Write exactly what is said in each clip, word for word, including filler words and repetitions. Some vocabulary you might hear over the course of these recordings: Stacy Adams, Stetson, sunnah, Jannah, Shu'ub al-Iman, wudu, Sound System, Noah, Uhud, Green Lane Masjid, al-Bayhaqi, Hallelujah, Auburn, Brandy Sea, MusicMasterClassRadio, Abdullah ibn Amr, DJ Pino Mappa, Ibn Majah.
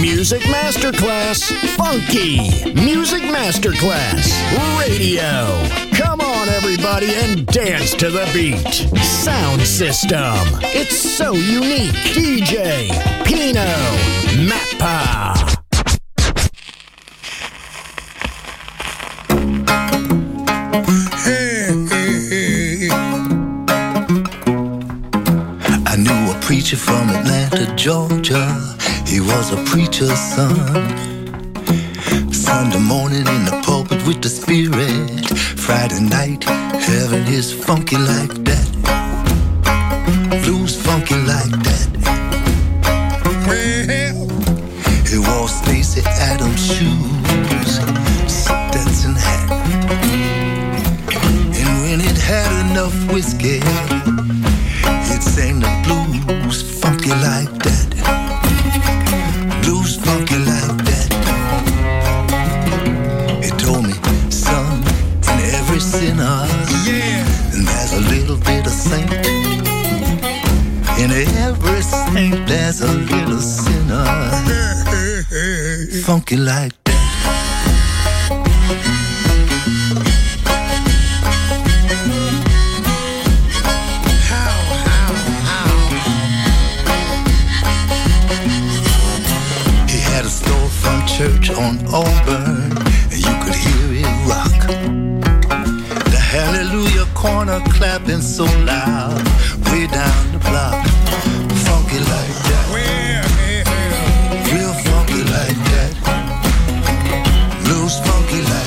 Music Masterclass Funky. Music Masterclass Radio. Come on, everybody, and dance to the beat. Sound System. It's so unique. D J Pino Mappa. I knew a preacher from Atlanta, Georgia. He was a preacher's son. Sunday morning in the pulpit with the spirit. Friday night, heaven is funky like that. Blues funky like that. He wore Stacy Adams shoes, Stetson hat. And when it had enough whiskey, it sang the blues funky like that. Blues funky like that. He told me, son, in every sinner, yeah, there's a little bit of saint. In every saint, there's a little sinner. Funky like that. Church on Auburn, and you could hear it rock. The Hallelujah corner clapping so loud, way down the block. Funky like that. Real funky like that. Blues funky like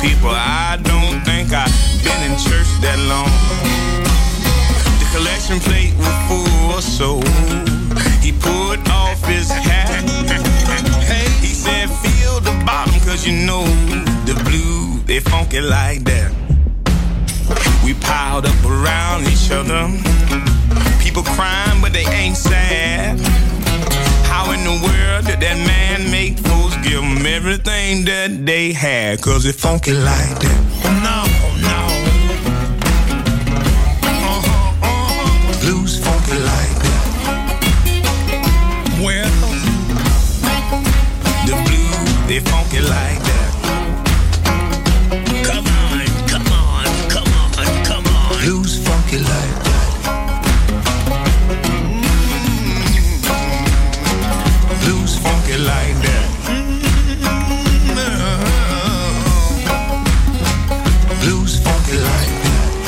people. I don't think I've been in church that long. The collection plate was full, so he pulled off his hat. He said, feel the bottom, cause you know the blue, they funky like that. We piled up around each other. People crying, but they ain't sad. How in the world did that man make folks give them everything that they had? Cause it funky like that. No, no. Uh-huh, uh-huh. Blues funky like that. Well, the blues, they funky like that. Come on, come on, come on, come on. Blues funky like that. Like that. Mm-hmm. Blues funky like that. Hey.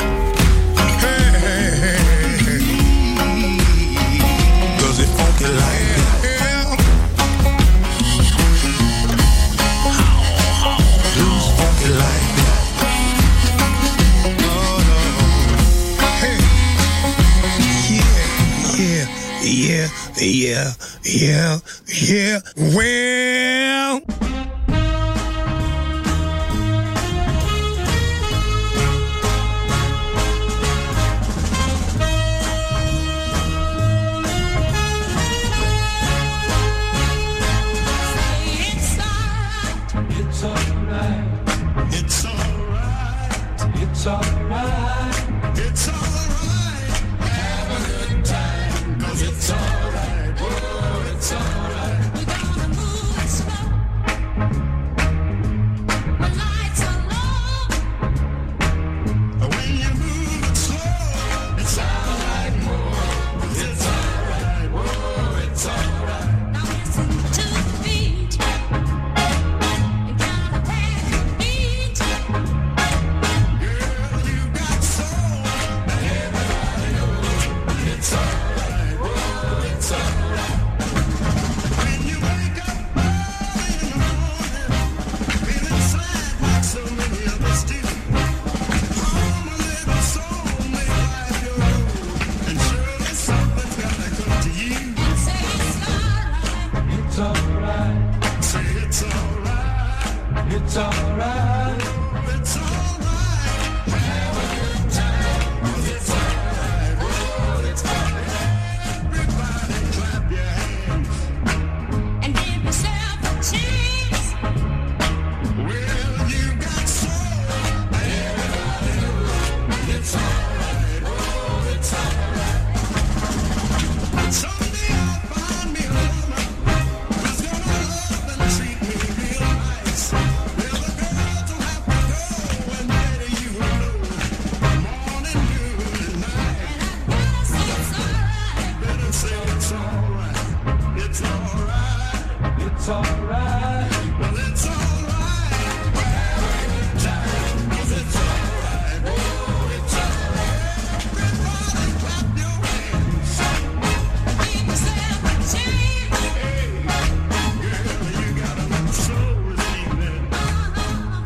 Cause it funky like that. Blues funky like that. Oh, no. Hey. Yeah, yeah, yeah, yeah, yeah. Yeah, well,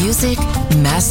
Music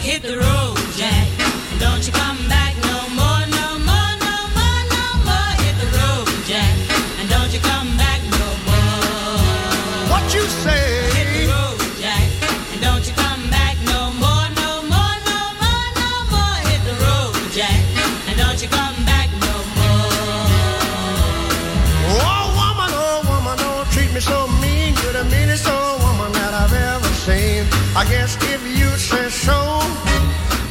Hit the road, Jack, and don't you come back no more, no more, no more, no more. Hit the road, Jack, and don't you come back no more. What you say? Hit the road, Jack, and don't you come back no more, no more, no more, no more. Hit the road, Jack, and don't you come back. So mean, you're the meanest old woman that I've ever seen. I guess if you say so,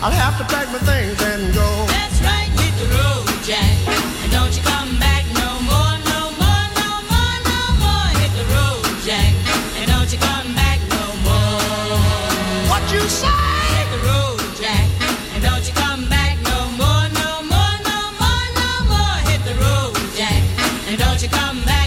I'll have to pack my things and go. That's right, hit the road, Jack, and don't you come back no more, no more, no more, no more. Hit the road, Jack, and don't you come back no more. What you say? Hit the road, Jack, and don't you come back no more, no more, no more, no more. Hit the road, Jack, and don't you come back.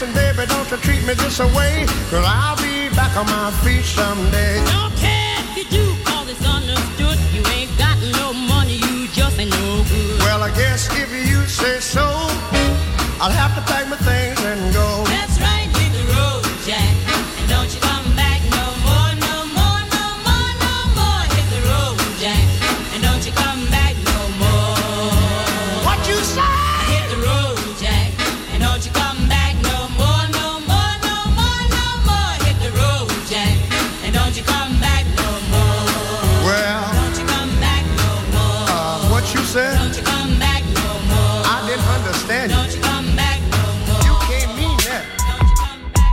And baby, don't you treat me this away, cause I'll be back on my feet someday. Don't care if you do, cause it's understood. You ain't got no money, you just ain't no good. Well, I guess if you say so, I'll have to pack my things and go. That's right, hit the road, Jack, and don't you come back no more, no more, no more, no more. Hit the road, Jack, and don't you come back no more. What you say? Hit the road, Jack, and don't you come back. Don't you come back no more. I didn't understand. Don't you come back no more. You can't mean that. Don't you come back.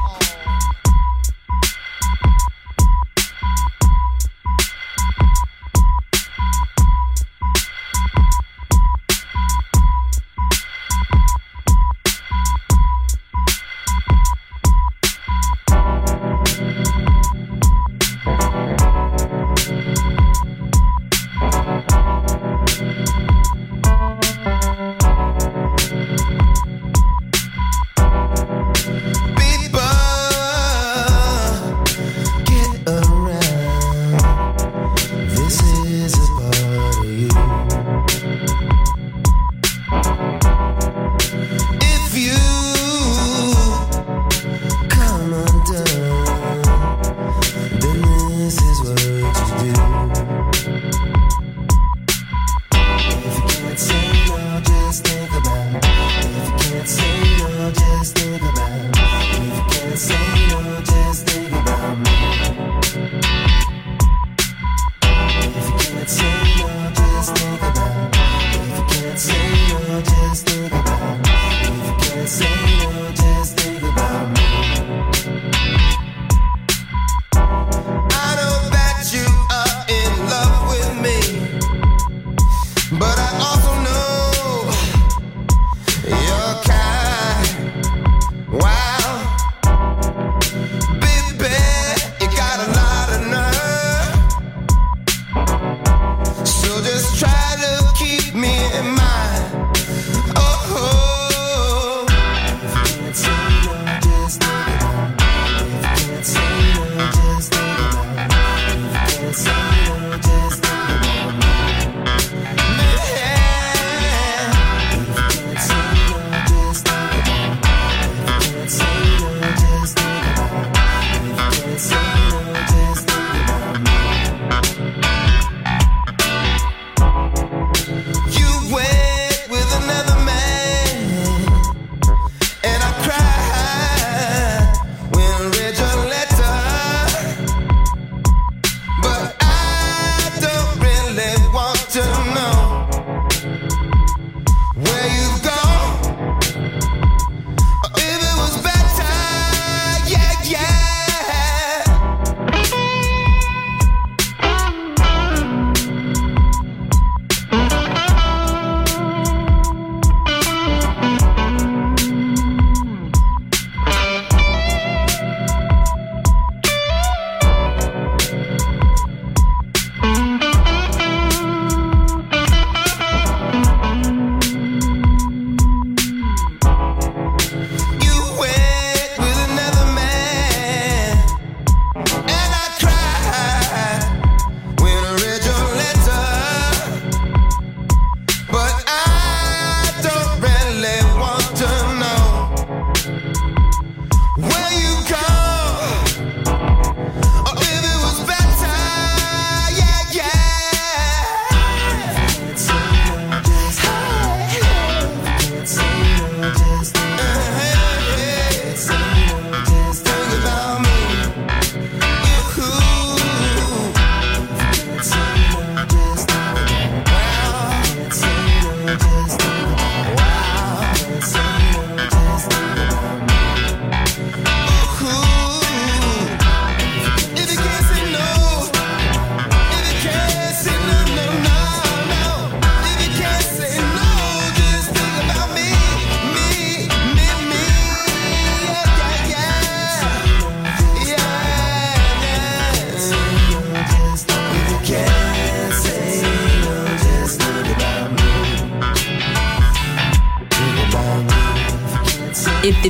If the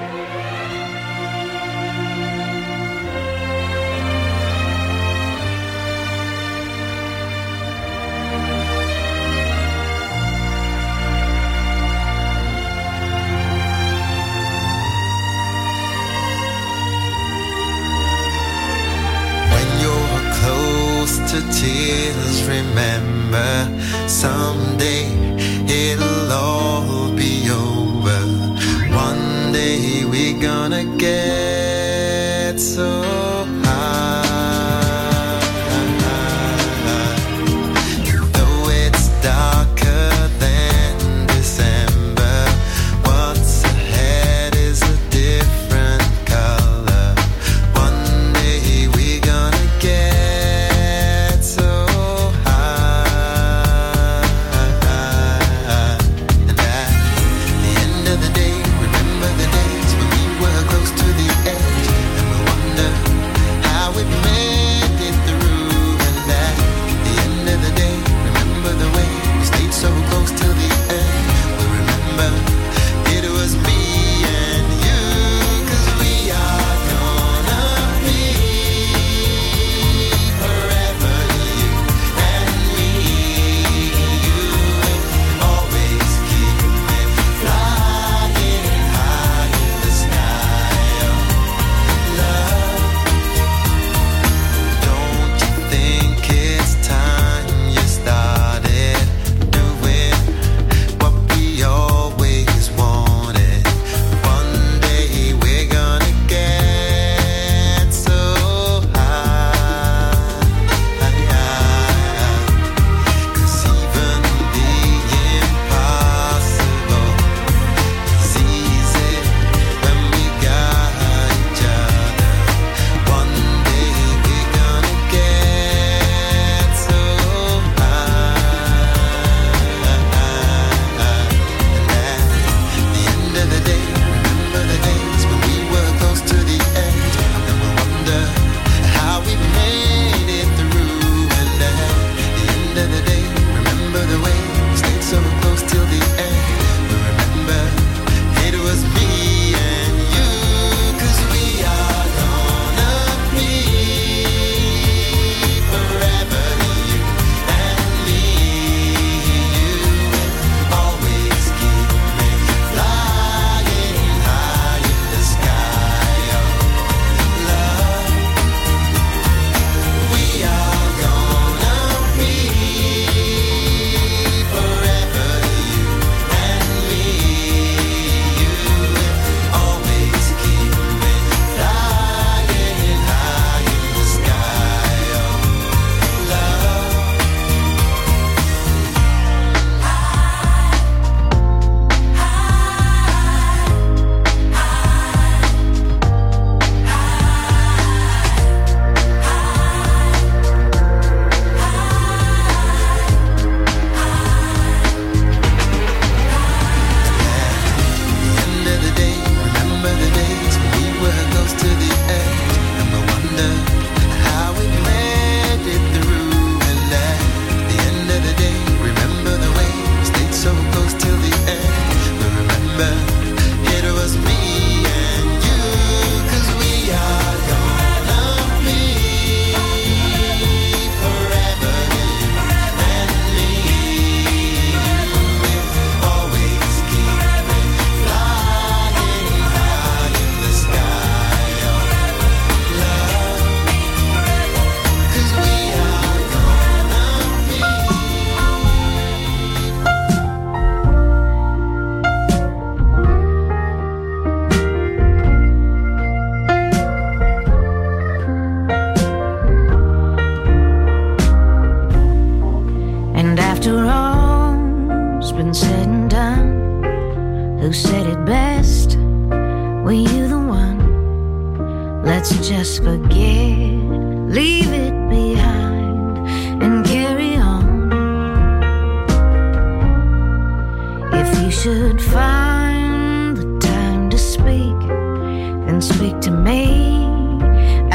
To tears, remember someday it'll all be over. One day we're gonna get so high. Though it's darker than December, what's ahead is a different color. One day we're gonna get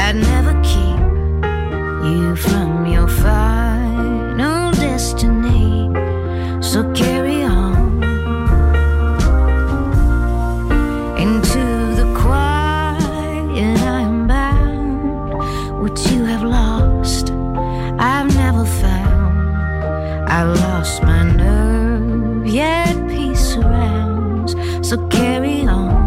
I'd never keep you from your fire. what you have lost, I've never found. I lost my nerve, yet peace surrounds. So carry on.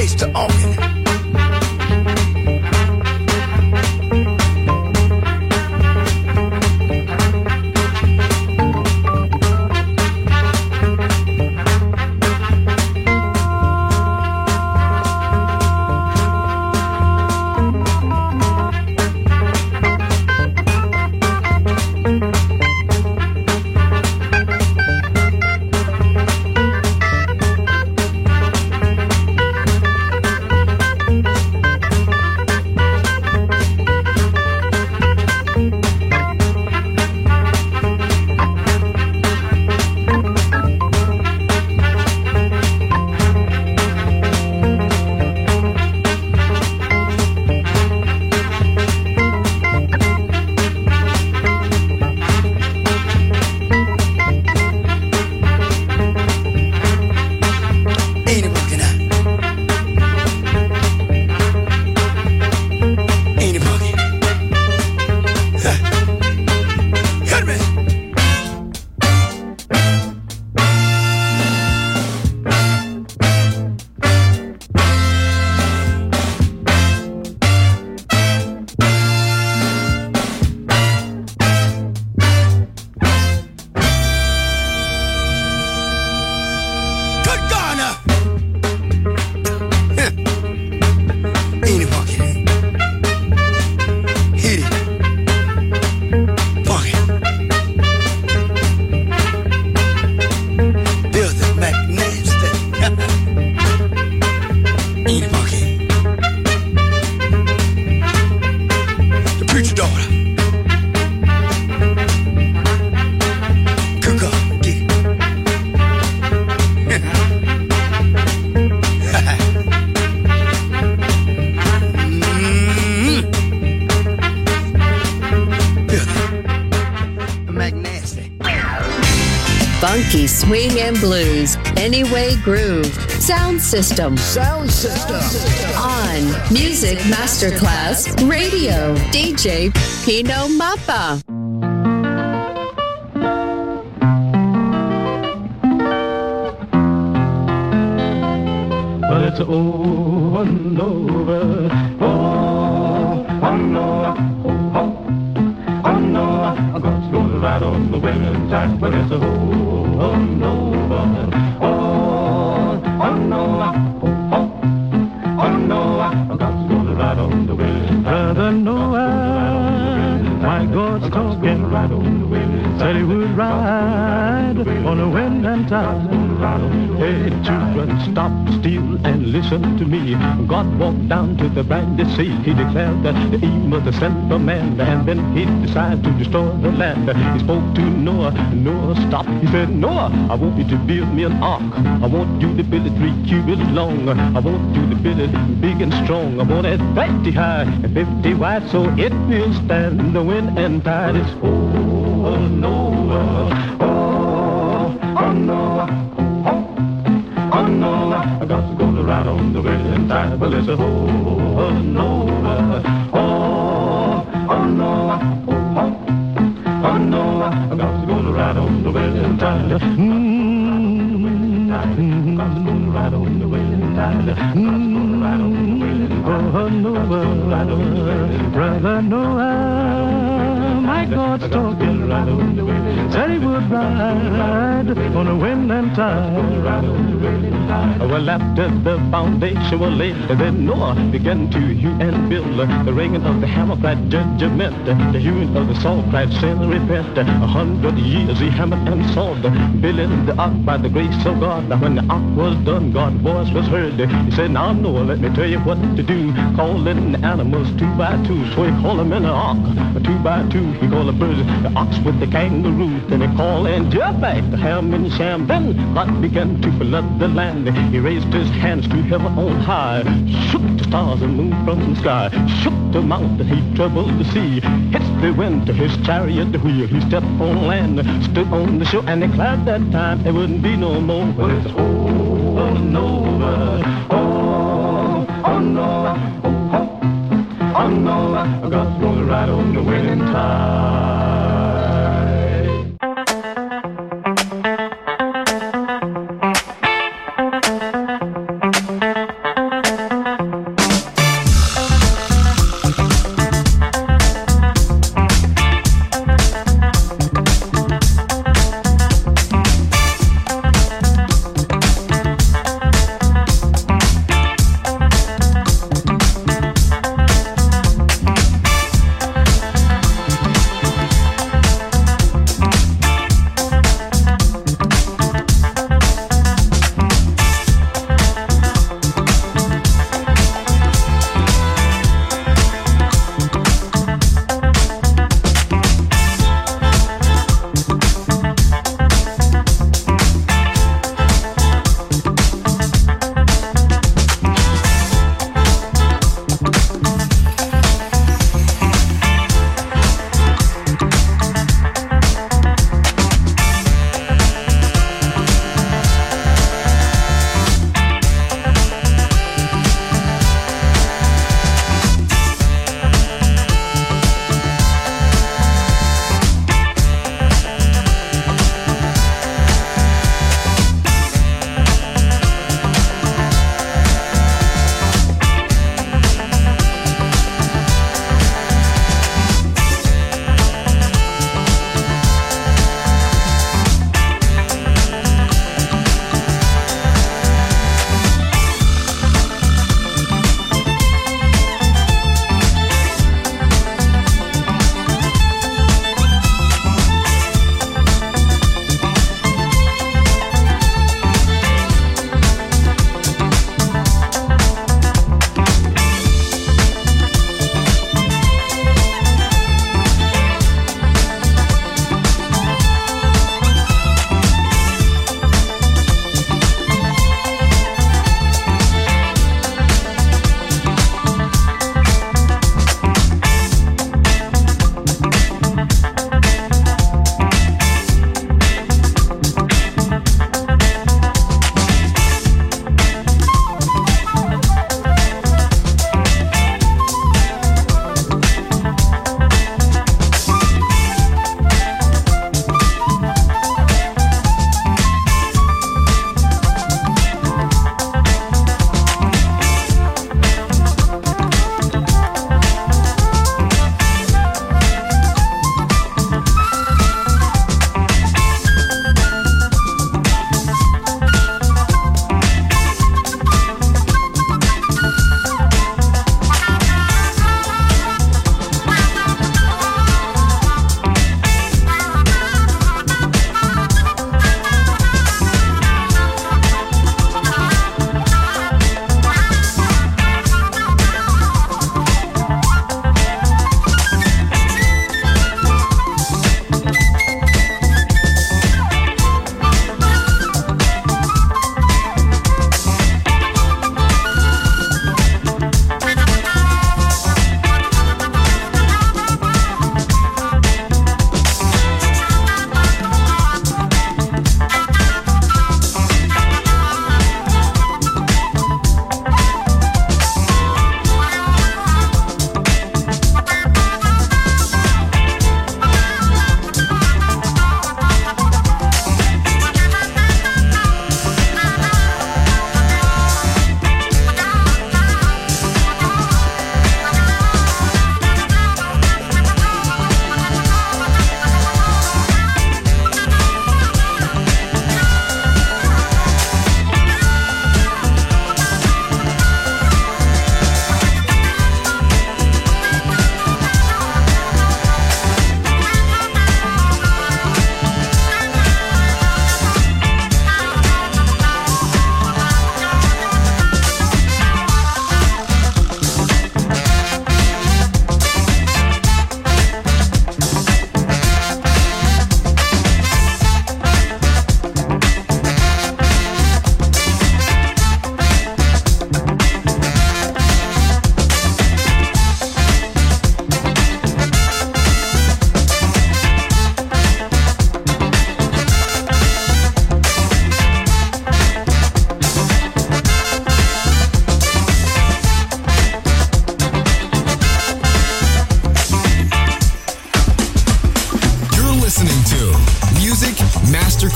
case to Auburn. Swing and blues, Anyway Groove, Sound System, Sound System, on Music Masterclass Radio, D J Pino Mappa. Well, it's over and over, oh, oh, Noah, oh, oh, oh, Noah, I'm going to go right on the women's time, but it's over. Oh, Noah, oh, oh, Noah, oh, oh, oh, Noah, I got to go to ride on the wind. Brother Noah, my God's talking, said he would ride on the wind and tide. Hey, children, stop still and listen to me. God walked down to the Brandy Sea. He declared that the evil was the central man, and then he decided to destroy the land. He spoke to Noah. Noah stopped. He said, Noah, I want you to build me an ark. I want you to build it three cubits long. I want you to build it big and strong. I want it fifty high and fifty wide, so it will stand the wind and tide. It's oh, Noah, oh, oh, Noah. Oh, Noah, I got to go to ride on the wind tide. Well, it's a oh, Noah, oh, oh, Noah, oh, oh, oh, Noah, I got to go to ride on the wind tide. Mm-hmm. Got to go to ride on the wind tide. Got to go to ride on the wind tide. Oh, Noah, brother Noah, my God's talking. Said he would ride on the wind and tide. Well, after the foundation was laid, then Noah began to hew and build. The ringing of the hammer cried judgment. The hewing of the saw cried sin repent. A hundred years he hammered and sawed, building the ark by the grace of God. Now when the ark was done, God's voice was heard. He said, now Noah, let me tell you what to do. Call in the animals two by two, so he called them in the ark. Two by two, he called the birds, the ox with the kangaroo. Then he called and jumped back the ham and sham. Then God began to flood the land. He raised his hands to heaven on high, shook the stars and moon from the sky, shook the mountain, he troubled the sea, hit the wind to his chariot wheel. He stepped on land, stood on the shore, and declared that time there wouldn't be no more. Well, it's over and over, oh, oh, Noah, oh, oh, Noah, I got to go right on the wind and tide.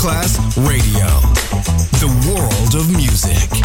Masterclass Radio, the world of music.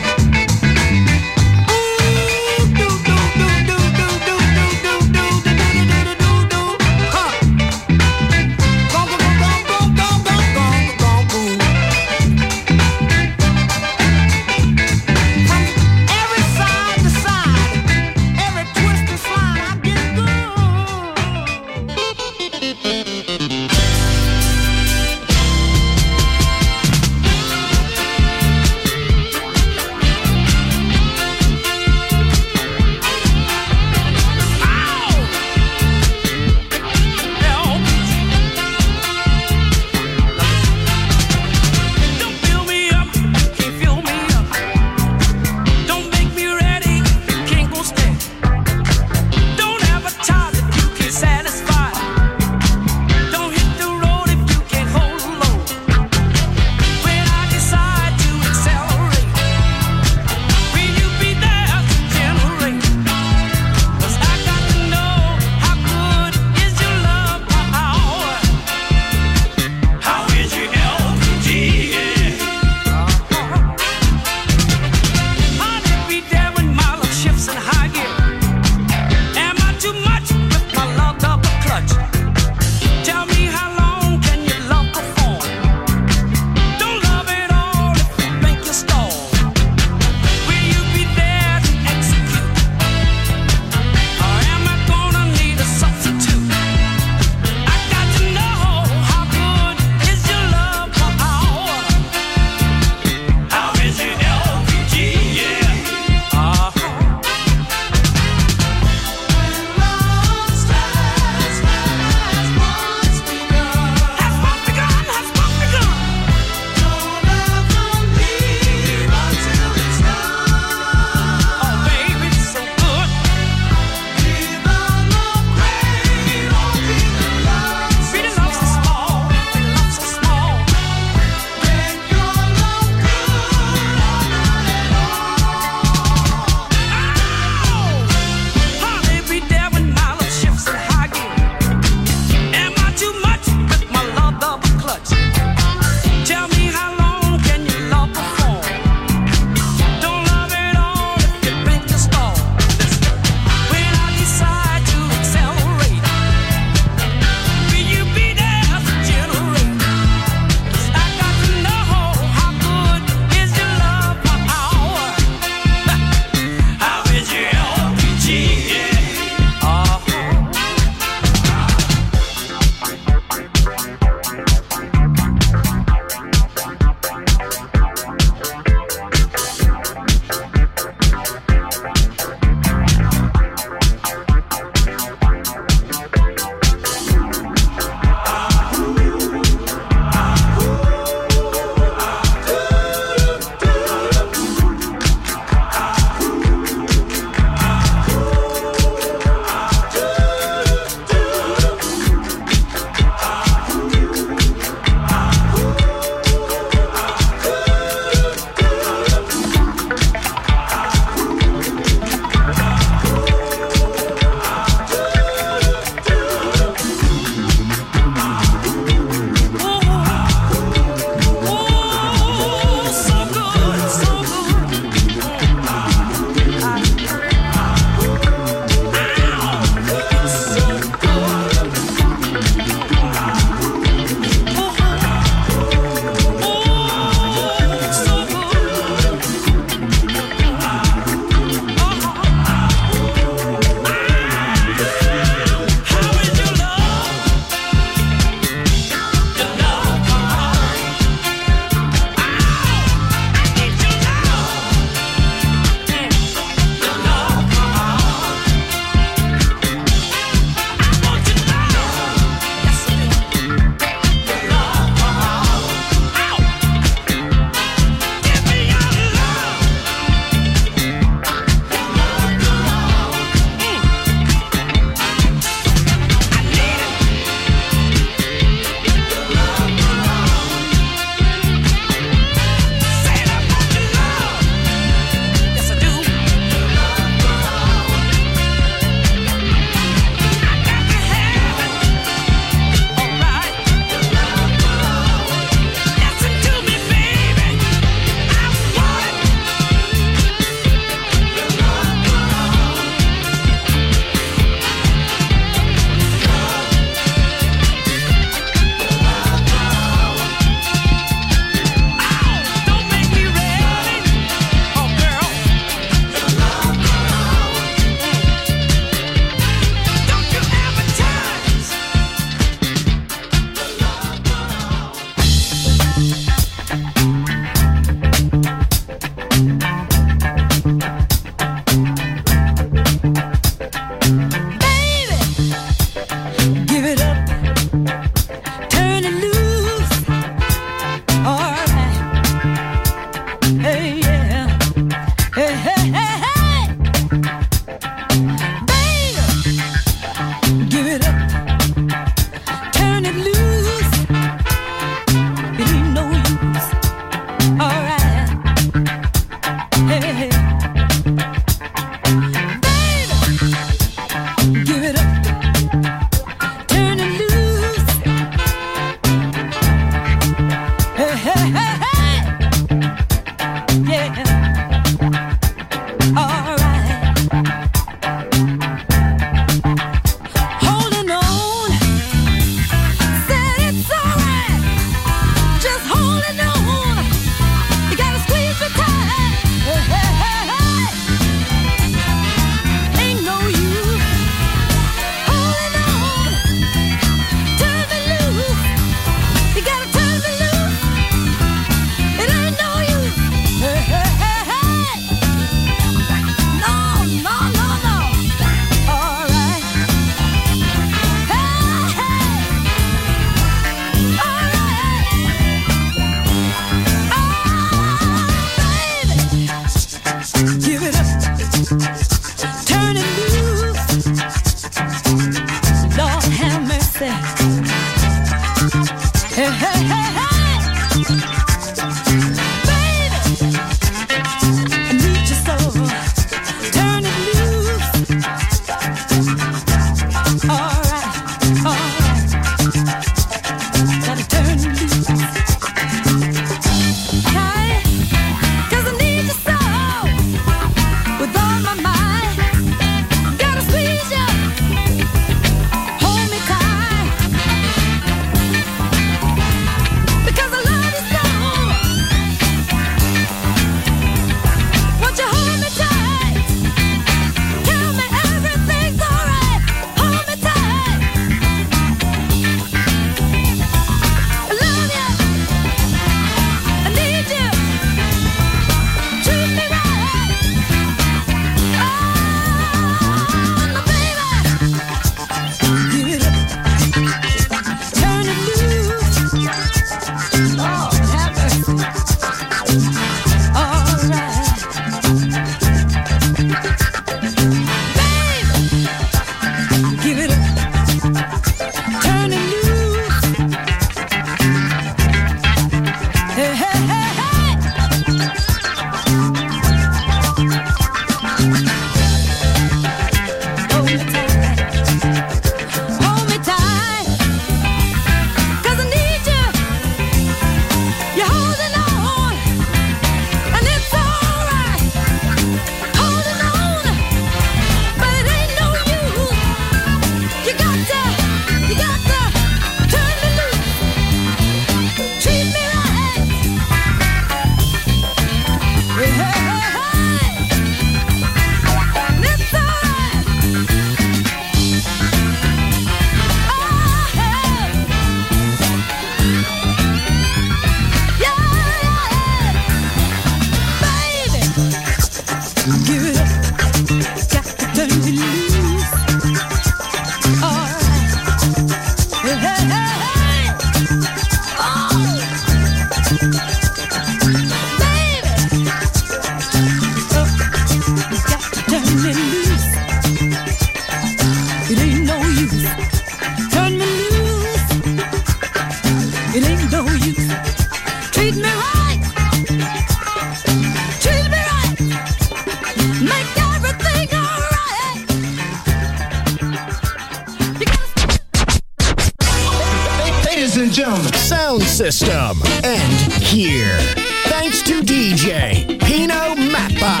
gentlemen, Sound System. And here, thanks to D J Pino Mappa.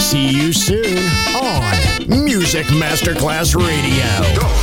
See you soon on Music Masterclass Radio.